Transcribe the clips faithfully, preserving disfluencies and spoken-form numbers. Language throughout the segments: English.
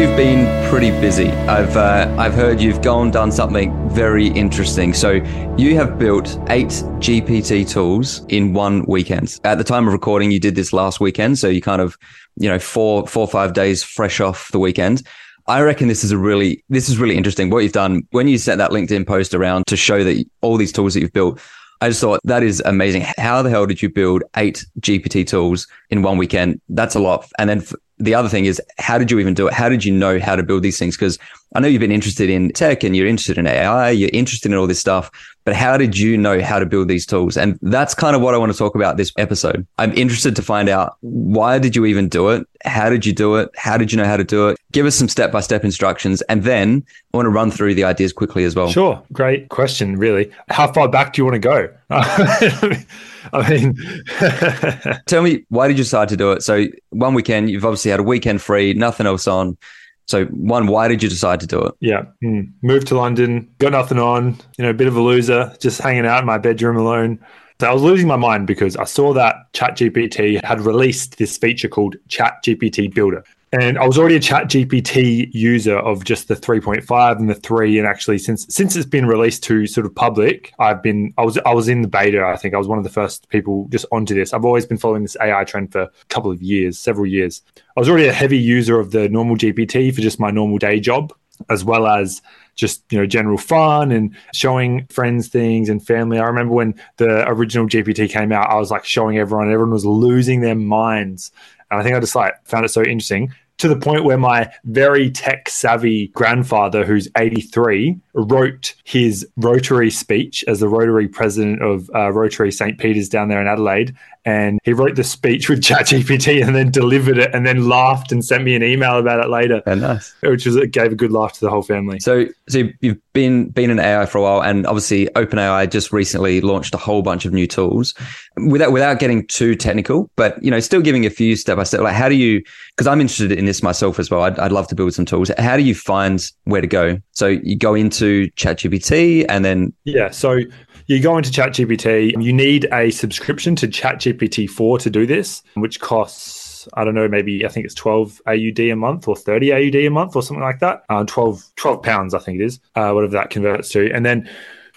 you've been pretty busy. I've uh, I've heard you've gone and done something very interesting. So you have built eight G P T tools in one weekend. At the time of recording, you did this last weekend, so you kind of, you know, four four or five days fresh off the weekend. I reckon this is a really this is really interesting what you've done. When you sent that LinkedIn post around to show that all these tools that you've built, I just thought that is amazing. How the hell did you build eight G P T tools in one weekend? That's a lot. And then f- the other thing is, how did you even do it? How did you know how to build these things? Because I know you've been interested in tech and you're interested in A I, you're interested in all this stuff, but how did you know how to build these tools? And that's kind of what I want to talk about this episode. I'm interested to find out, why did you even do it? How did you do it? How did you know how to do it? Give us some step-by-step instructions. And then I want to run through the ideas quickly as well. Sure. Great question, really. How far back do you want to go? I mean, tell me, why did you decide to do it? So one weekend, you've obviously had a weekend free, nothing else on. So one, why did you decide to do it? Yeah. Mm. Moved to London, got nothing on, you know, a bit of a loser, just hanging out in my bedroom alone. So I was losing my mind because I saw that ChatGPT had released this feature called ChatGPT Builder. And I was already a ChatGPT user of just the three point five and the three. And actually, since since it's been released to sort of public, I've been I was I was in the beta. I think I was one of the first people just onto this. I've always been following this A I trend for a couple of years, several years. I was already a heavy user of the normal G P T for just my normal day job, as well as just, you know, general fun and showing friends things and family. I remember when the original G P T came out, I was like showing everyone, everyone was losing their minds. And I think I just like found it so interesting, to the point where my very tech savvy grandfather, who's eighty-three, wrote his Rotary speech as the Rotary president of uh, Rotary Saint Peter's down there in Adelaide. And he wrote the speech with ChatGPT and then delivered it and then laughed and sent me an email about it later. Oh, nice. Which was, it gave a good laugh to the whole family. So so you've been been in A I for a while, and obviously OpenAI just recently launched a whole bunch of new tools. Without without getting too technical, but, you know, still giving a few step by step. Like, how do you, because I'm interested in this myself as well. I'd, I'd love to build some tools. How do you find where to go? So you go into ChatGPT and then... Yeah, so... You go into ChatGPT, you need a subscription to ChatGPT four to do this, which costs, I don't know, maybe I think it's twelve A U D a month or thirty A U D a month or something like that. Uh, twelve, twelve pounds, I think it is, uh, whatever that converts to. And then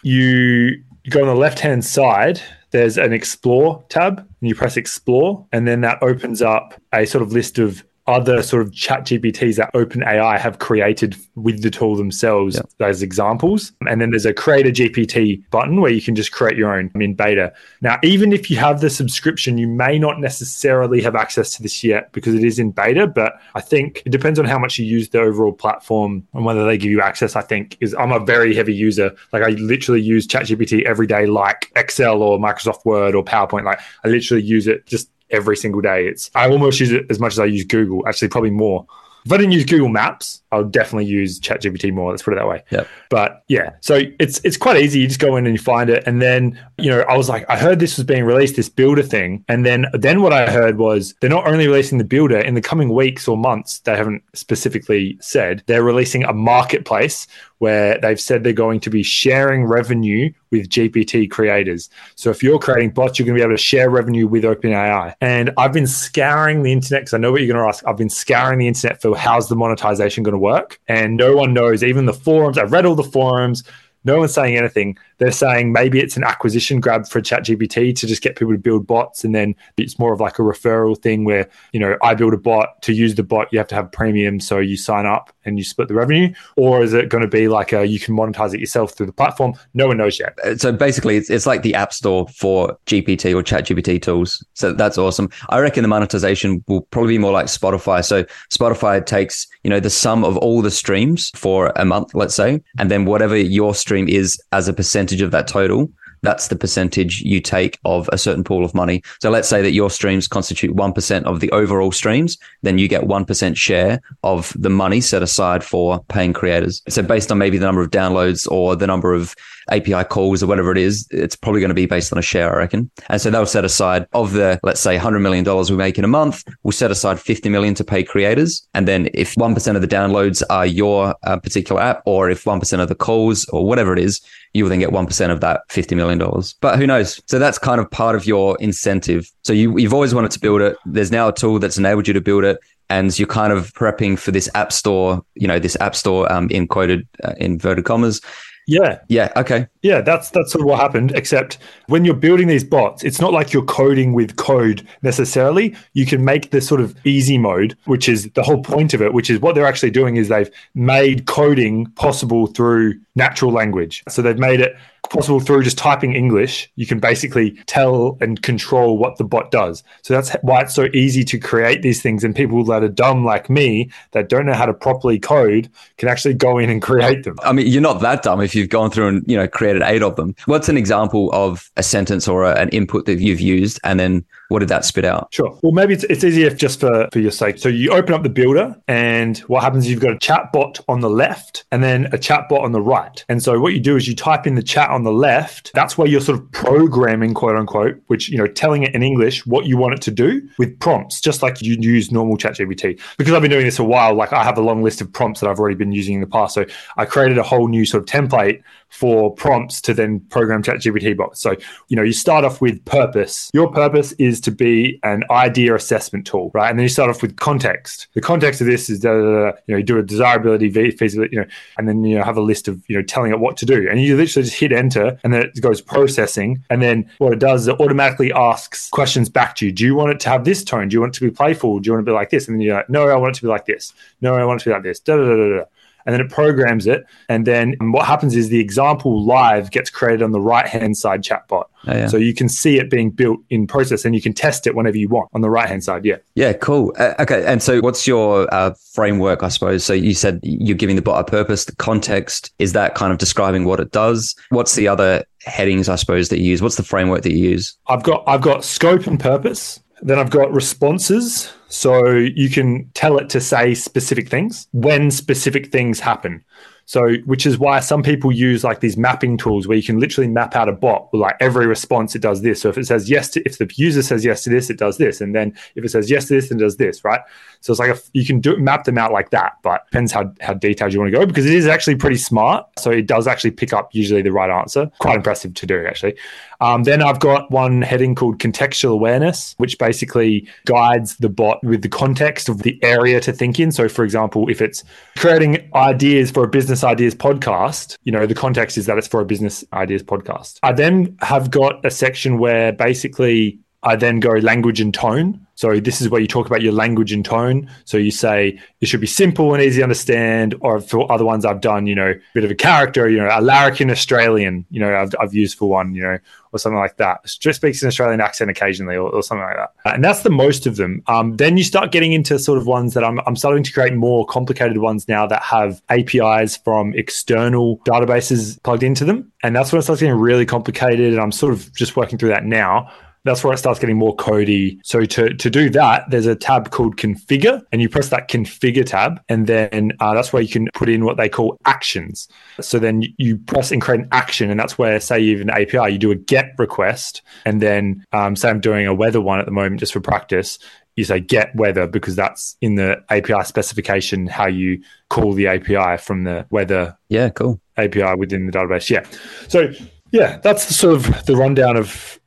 you go on the left-hand side, there's an Explore tab, and you press Explore, and then that opens up a sort of list of other sort of ChatGPTs that OpenAI have created with the tool themselves, yep. Those examples. And then there's a create a G P T button where you can just create your own in beta. Now, even if you have the subscription, you may not necessarily have access to this yet because it is in beta, but I think it depends on how much you use the overall platform and whether they give you access, I think, is I'm a very heavy user. Like, I literally use ChatGPT every day, like Excel or Microsoft Word or PowerPoint. Like, I literally use it just every single day. It's I almost use it as much as I use Google, actually, probably more. If I didn't use Google Maps, I would definitely use ChatGPT more. Let's put it that way. Yep. But yeah, so it's it's quite easy. You just go in and you find it. And then, you know, I was like, I heard this was being released, this builder thing. And then, then what I heard was they're not only releasing the builder in the coming weeks or months, they haven't specifically said, they're releasing a marketplace where they've said they're going to be sharing revenue with G P T creators. So if you're creating bots, you're going to be able to share revenue with OpenAI. And I've been scouring the internet, because I know what you're going to ask. I've been scouring the internet for how's the monetization going to work? And no one knows. Even the forums, I've read all the forums. No one's saying anything. They're saying maybe it's an acquisition grab for ChatGPT to just get people to build bots. And then it's more of like a referral thing where, you know, I build a bot. To use the bot, you have to have premium. So you sign up and you split the revenue. Or is it going to be like a, you can monetize it yourself through the platform? No one knows yet. So basically, it's, it's like the app store for G P T or ChatGPT tools. So that's awesome. I reckon the monetization will probably be more like Spotify. So Spotify takes, you know, the sum of all the streams for a month, let's say, and then whatever your stream is as a percentage of that total, that's the percentage you take of a certain pool of money. So let's say that your streams constitute one percent of the overall streams, then you get one percent share of the money set aside for paying creators. So based on maybe the number of downloads or the number of A P I calls or whatever it is, it's probably going to be based on a share, I reckon. And so they'll set aside of the, let's say, one hundred million dollars we make in a month, we'll set aside fifty million dollars to pay creators. And then if one percent of the downloads are your uh, particular app, or if one percent of the calls or whatever it is, you will then get one percent of that fifty million dollars. But who knows? So that's kind of part of your incentive. So you, you've always wanted to build it. There's now a tool that's enabled you to build it. And you're kind of prepping for this app store, you know, this app store um, in quoted uh, inverted commas. Yeah. Yeah. Okay. Yeah. That's, that's sort of what happened, except when you're building these bots, it's not like you're coding with code necessarily. You can make this sort of easy mode, which is the whole point of it, which is what they're actually doing is they've made coding possible through natural language. So they've made it possible through just typing English. You can basically tell and control what the bot does. So that's why it's so easy to create these things. And people that are dumb like me that don't know how to properly code can actually go in and create them. I mean, you're not that dumb if you've gone through and, you know, created eight of them. What's an example of a sentence or a, an input that you've used? And then what did that spit out? Sure. Well, maybe it's, it's easier just for, for your sake. So you open up the builder and what happens is you've got a chat bot on the left and then a chat bot on the right. And so what you do is you type in the chat on the left. That's where you're sort of programming, quote unquote, which, you know, telling it in English what you want it to do with prompts, just like you use normal ChatGPT. Because I've been doing this a while, like I have a long list of prompts that I've already been using in the past. So I created a whole new sort of template for prompts to then program ChatGPT bots. So, you know, you start off with purpose. Your purpose is to be an idea assessment tool, right? And then you start off with context. The context of this is, da, da, da, you know, you do a desirability, feasibility, you know, and then you know, have a list of, you know, telling it what to do. And you literally just hit enter and then it goes processing. And then what it does is it automatically asks questions back to you. Do you want it to have this tone? Do you want it to be playful? Do you want it to be like this? And then you're like, no, I want it to be like this. No, I want it to be like this. Da, da, da, da, da. And then it programs it. And then what happens is the example live gets created on the right-hand side chatbot. Oh, yeah. So you can see it being built in process and you can test it whenever you want on the right-hand side. Yeah. Yeah, cool. Uh, okay. And so what's your uh, framework, I suppose? So you said you're giving the bot a purpose, the context. Is that kind of describing what it does? What's the other headings, I suppose, that you use? What's the framework that you use? I've got I've got scope and purpose. Then I've got responses. So you can tell it to say specific things when specific things happen. So, which is why some people use like these mapping tools where you can literally map out a bot with like every response, it does this. So if it says yes to, if the user says yes to this, it does this. And then if it says yes to this, then it does this, right? So it's like, a, you can do map them out like that, but depends how, how detailed you want to go because it is actually pretty smart. So it does actually pick up usually the right answer. Quite impressive to do actually. Um, then I've got one heading called contextual awareness, which basically guides the bot with the context of the area to think in. So for example, if it's creating ideas for a business Ideas podcast, you know, the context is that it's for a business ideas podcast. I then have got a section where basically I then go language and tone. So this is where you talk about your language and tone. So you say it should be simple and easy to understand, or for other ones I've done, you know, a bit of a character, you know, a larrikin Australian, you know, I've, I've used for one, you know, or something like that. It just speaks an Australian accent occasionally or, or something like that. And that's the most of them. Um, then you start getting into sort of ones that I'm, I'm starting to create more complicated ones now that have A P Is from external databases plugged into them. And that's when it starts getting really complicated. And I'm sort of just working through that now. That's where it starts getting more codey. So to, to do that, there's a tab called configure and you press that configure tab and then uh, that's where you can put in what they call actions. So then you press and create an action and that's where, say you have an A P I, you do a GET request and then um, say I'm doing a weather one at the moment just for practice. You say get weather because that's in the A P I specification, how you call the A P I from the weather yeah, cool. A P I within the database. Yeah. So yeah, that's the sort of the rundown of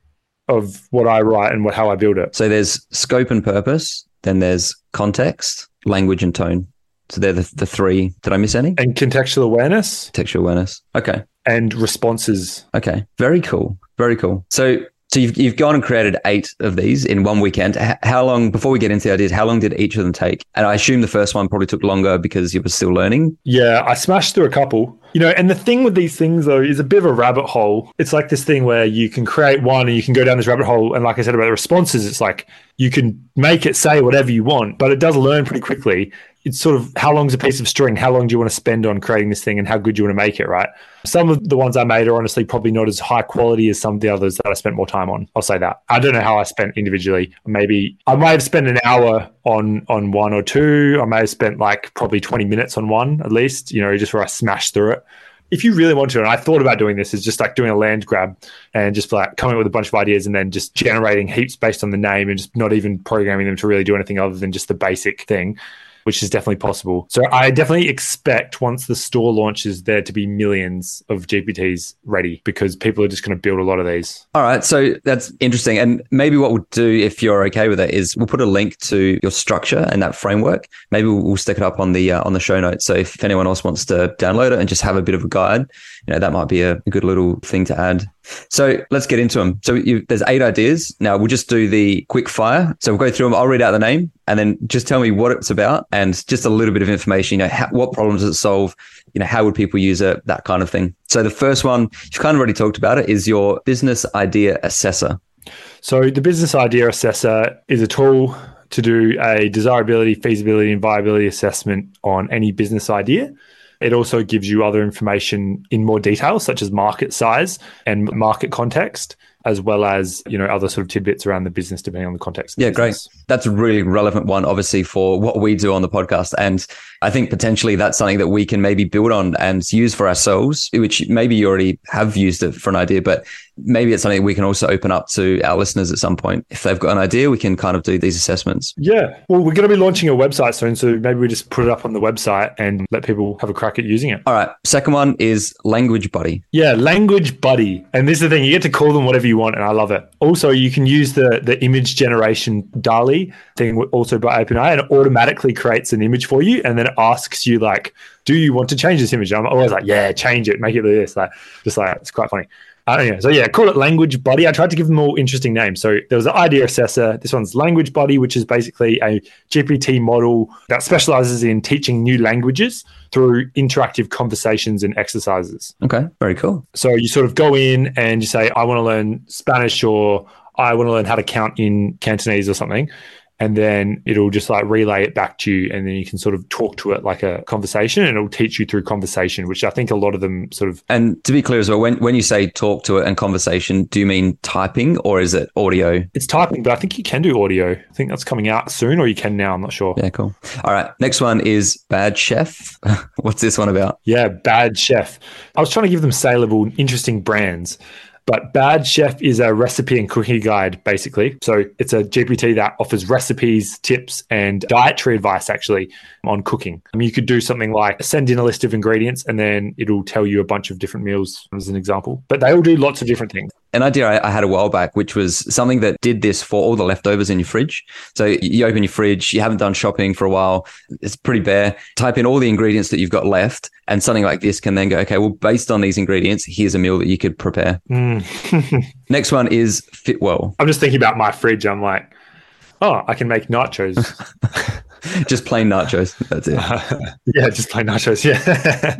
of what I write and what how I build it. So there's scope and purpose, then there's context, language and tone. So they're the, the three. Did I miss any? And contextual awareness. Contextual awareness. Okay. And responses. Okay. Very cool. Very cool. So so you've you've gone and created eight of these in one weekend. How long, before we get into the ideas, how long did each of them take? And I assume the first one probably took longer because you were still learning. Yeah, I smashed through a couple. You know, and the thing with these things, though, is a bit of a rabbit hole. It's like this thing where you can create one and you can go down this rabbit hole. And like I said about the responses, it's like you can make it say whatever you want, but it does learn pretty quickly. It's sort of how long's a piece of string? How long do you want to spend on creating this thing and how good you want to make it, right? Some of the ones I made are honestly probably not as high quality as some of the others that I spent more time on. I'll say that. I don't know how I spent individually. Maybe I might have spent an hour on on one or two. I may have spent like probably twenty minutes on one at least, you know, just where I smashed through it. If you really want to, and I thought about doing this, is just like doing a land grab and just like coming up with a bunch of ideas and then just generating heaps based on the name and just not even programming them to really do anything other than just the basic thing. which is definitely possible. So I definitely expect once the store launches there to be millions of G P Ts ready, because people are just going to build a lot of these. All right. So that's interesting. And maybe what we'll do, if you're okay with it, is we'll put a link to your structure and that framework. Maybe we'll stick it up on the uh, on the show notes. So if anyone else wants to download it and just have a bit of a guide, you know, that might be a good little thing to add. So let's get into them. So you, there's eight ideas. Now we'll just do the quick fire. So we'll go through them. I'll read out the name and then just tell me what it's about and just a little bit of information. You know, how, what problems does it solve? You know, how would people use it? That kind of thing. So the first one, you've kind of already talked about it, is your business idea assessor. So the business idea assessor is a tool to do a desirability, feasibility, and viability assessment on any business idea. It also gives you other information in more detail, such as market size and market context, as well as, you know, other sort of tidbits around the business, depending on the context. Yeah, business. Great. That's a really relevant one, obviously, for what we do on the podcast. And I think potentially that's something that we can maybe build on and use for ourselves, which maybe you already have used it for an idea, but maybe it's something we can also open up to our listeners at some point. If they've got an idea, we can kind of do these assessments. Yeah. Well, we're going to be launching a website soon, so maybe we just put it up on the website and let people have a crack at using it. All right. Second one is Language Buddy. Yeah, Language Buddy. And this is the thing, you get to call them whatever you want, and I love it. Also, you can use the the image generation DALI thing, also by OpenAI, and it automatically creates an image for you, and then it asks you, like, do you want to change this image? And I'm always like, yeah, change it, make it like this, like, just like, it's quite funny. I don't know. So yeah, call it Language Buddy. I tried to give them all interesting names. So there was an idea assessor. This one's Language Buddy, which is basically a G P T model that specializes in teaching new languages through interactive conversations and exercises. Okay, very cool. So you sort of go in and you say, I want to learn Spanish, or I want to learn how to count in Cantonese or something. And then it'll just like relay it back to you. And then you can sort of talk to it like a conversation, and it'll teach you through conversation, which I think a lot of them sort of... And to be clear as well, when, when you say talk to it and conversation, do you mean typing or is it audio? It's typing, but I think you can do audio. I think that's coming out soon, or you can now. I'm not sure. Yeah, cool. All right. Next one is Bad Chef. What's this one about? Yeah, Bad Chef. I was trying to give them saleable, interesting brands. But Bad Chef is a recipe and cooking guide, basically. So it's a G P T that offers recipes, tips, and dietary advice, actually, on cooking. I mean, you could do something like send in a list of ingredients, and then it'll tell you a bunch of different meals as an example. But they all do lots of different things. An idea I had a while back, which was something that did this for all the leftovers in your fridge. So you open your fridge, you haven't done shopping for a while, it's pretty bare. Type in all the ingredients that you've got left, and something like this can then go, okay, well, based on these ingredients, here's a meal that you could prepare. Mm. Next one is Fitwell. I'm just thinking about my fridge. I'm like, oh, I can make nachos. Just plain nachos. That's it. Uh, yeah, just plain nachos. Yeah.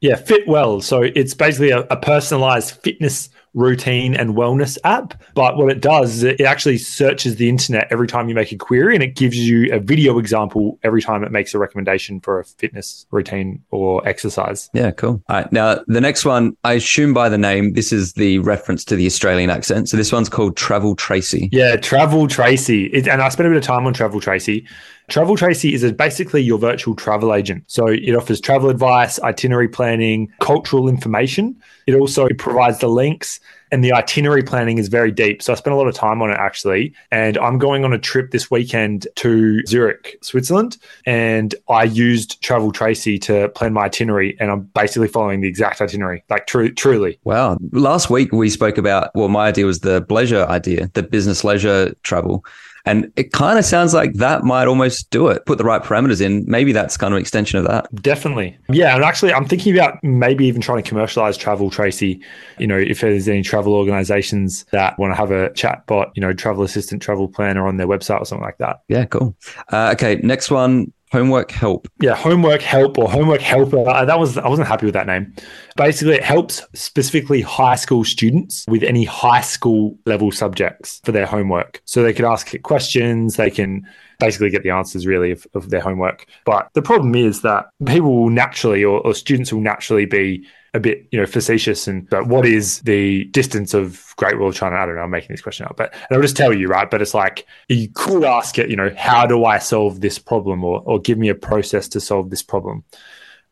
Yeah, Fitwell. So it's basically a, a personalized fitness routine and wellness app. But what it does is it actually searches the internet every time you make a query, and it gives you a video example every time it makes a recommendation for a fitness routine or exercise. Yeah, cool. All right. Now, the next one, I assume by the name, this is the reference to the Australian accent. So this one's called Travel Tracy. Yeah, Travel Tracy. It, and I spent a bit of time on Travel Tracy. Travel Tracy is basically your virtual travel agent. So it offers travel advice, itinerary planning, cultural information. It also provides the links, and the itinerary planning is very deep. So I spent a lot of time on it, actually. And I'm going on a trip this weekend to Zurich, Switzerland. And I used Travel Tracy to plan my itinerary. And I'm basically following the exact itinerary, like tr- truly. Wow. Last week we spoke about, well, my idea was the bleisure idea, the business leisure travel. And it kind of sounds like that might almost do it. Put the right parameters in. Maybe that's kind of an extension of that. Definitely. Yeah. And actually, I'm thinking about maybe even trying to commercialize Travel Tracy. You know, if there's any travel organizations that want to have a chat bot, you know, travel assistant, travel planner on their website or something like that. Yeah, cool. Uh, okay. Next one. Homework Help. Yeah, Homework Help or Homework Helper. That was I wasn't happy with that name. Basically, it helps specifically high school students with any high school level subjects for their homework. So they could ask it questions. They can basically get the answers, really, of, of their homework. But the problem is that people will naturally or, or students will naturally be a bit, you know, facetious and but what is the distance of Great Wall of China? I don't know, I'm making this question up, but and I'll just tell you, right? But it's like, you could ask it, you know, how do I solve this problem or or give me a process to solve this problem?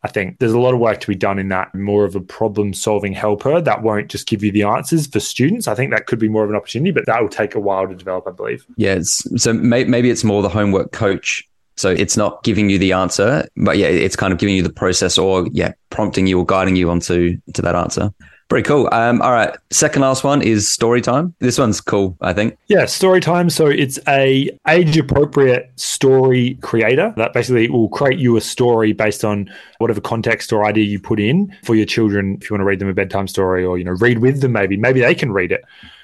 I think there's a lot of work to be done in that, more of a problem solving helper that won't just give you the answers for students. I think that could be more of an opportunity, but that will take a while to develop, I believe. Yeah. It's, so may, maybe it's more the homework coach So it's not giving you the answer, but yeah, it's kind of giving you the process or yeah, prompting you or guiding you onto to that answer. Pretty cool. Um, all right. Second last one is story time. This one's cool, I think. Yeah, story time. So it's a age-appropriate story creator that basically will create you a story based on whatever context or idea you put in for your children. If you want to read them a bedtime story or, you know, read with them, maybe, maybe they can read it.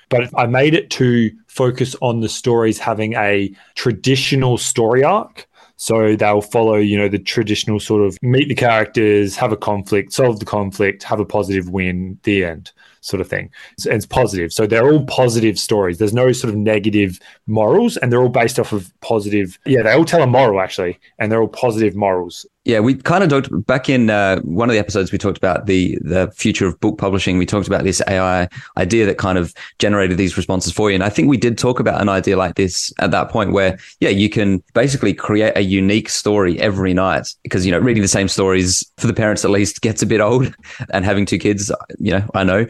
But I made it to focus on the stories having a traditional story arc. So they'll follow, you know, the traditional sort of meet the characters, have a conflict, solve the conflict, have a positive win, the end sort of thing. So, and it's positive. So they're all positive stories. There's no sort of negative morals, and they're all based off of positive. Yeah, they all tell a moral, actually, and they're all positive morals. Yeah, we kind of talked back in uh, one of the episodes, we talked about the the future of book publishing. We talked about this A I idea that kind of generated these responses for you. And I think we did talk about an idea like this at that point where, yeah, you can basically create a unique story every night because, you know, reading the same stories for the parents at least gets a bit old, and having two kids, you know, I know.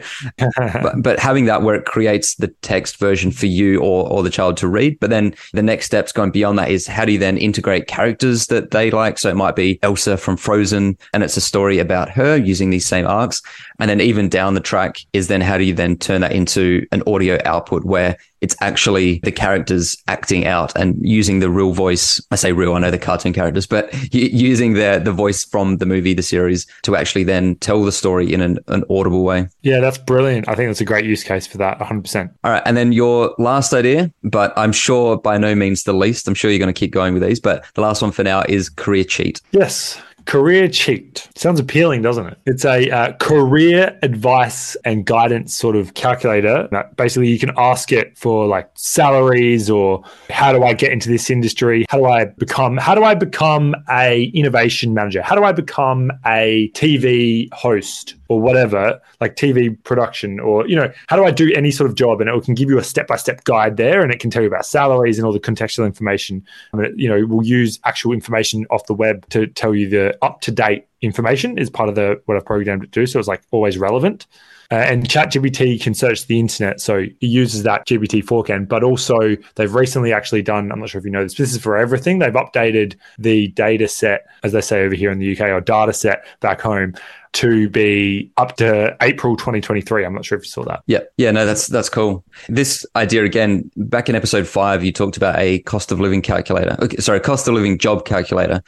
but, but having that where it creates the text version for you or, or the child to read. But then the next steps going beyond that is how do you then integrate characters that they like? So it might be Elsa from Frozen, and it's a story about her using these same arcs. And then even down the track is then how do you then turn that into an audio output where it's actually the characters acting out and using the real voice. I say real, I know the cartoon characters, but using the, the voice from the movie, the series, to actually then tell the story in an, an audible way. Yeah, that's brilliant. I think that's a great use case for that, one hundred percent. All right. And then your last idea, but I'm sure by no means the least. I'm sure you're going to keep going with these, but the last one for now is career cheat. Yes. Career cheat. Sounds appealing, doesn't it? It's a uh, career advice and guidance sort of calculator. That basically, you can ask it for like salaries or how do I get into this industry? How do I become, how do I become a innovation manager? How do I become a T V host or whatever, like T V production, or, you know, how do I do any sort of job? And it can give you a step-by-step guide there, and it can tell you about salaries and all the contextual information. I mean, you know, we'll use actual information off the web to tell you the up-to-date information is part of the what I've programmed it to do. So it's like always relevant. Uh, and ChatGPT can search the internet. So it uses that G P T four can, but also they've recently actually done, I'm not sure if you know this, this is for everything. They've updated the data set, as they say over here in the U K, or data set back home, to be up to April twenty twenty-three. I'm not sure if you saw that. Yeah. Yeah, no, that's that's cool. This idea, again, back in episode five, you talked about a cost of living calculator. Okay, sorry, cost of living job calculator,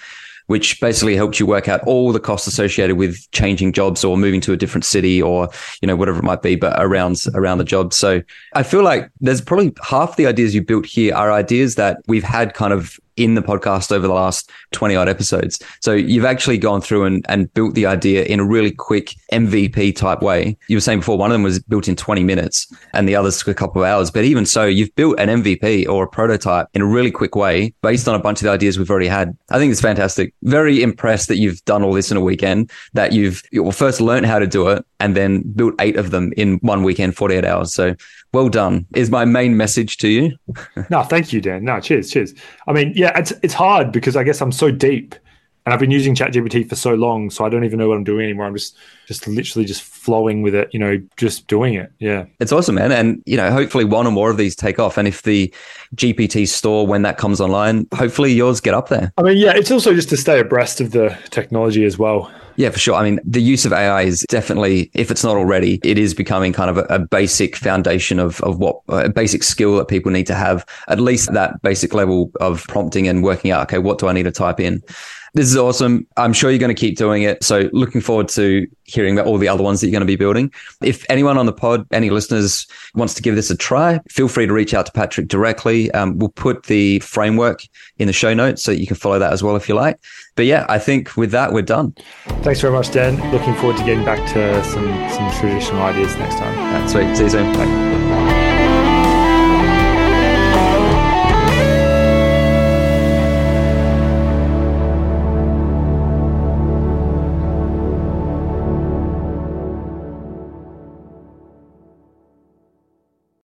which basically helps you work out all the costs associated with changing jobs or moving to a different city or, you know, whatever it might be, but around around the job. So I feel like there's probably half the ideas you built here are ideas that we've had kind of in the podcast over the last twenty odd episodes. So you've actually gone through and, and built the idea in a really quick M V P type way. You were saying before one of them was built in twenty minutes and the others took a couple of hours. But even so, you've built an M V P or a prototype in a really quick way based on a bunch of the ideas we've already had. I think it's fantastic. Very impressed that you've done all this in a weekend, that you've well, first learned how to do it and then built eight of them in one weekend, forty-eight hours. So well done is my main message to you. No, thank you, Dan. No, cheers, cheers. I mean, yeah, it's it's hard because I guess I'm so deep and I've been using ChatGPT for so long, so I don't even know what I'm doing anymore. I'm just just literally just flowing with it, you know, just doing it. Yeah. It's awesome, man. And, you know, hopefully one or more of these take off. And if the G P T store, when that comes online, hopefully yours get up there. I mean, yeah, it's also just to stay abreast of the technology as well. Yeah, for sure. I mean, the use of A I is definitely, if it's not already, it is becoming kind of a, a basic foundation of, of what a basic skill that people need to have, at least that basic level of prompting and working out, okay, what do I need to type in? This is awesome. I'm sure you're going to keep doing it. So looking forward to hearing about all the other ones that you're going to be building. If anyone on the pod, any listeners wants to give this a try, feel free to reach out to Patrick directly. Um, we'll put the framework in the show notes so that you can follow that as well if you like. But yeah, I think with that, we're done. Thanks very much, Dan. Looking forward to getting back to some, some traditional ideas next time. That's sweet. See you soon. Bye.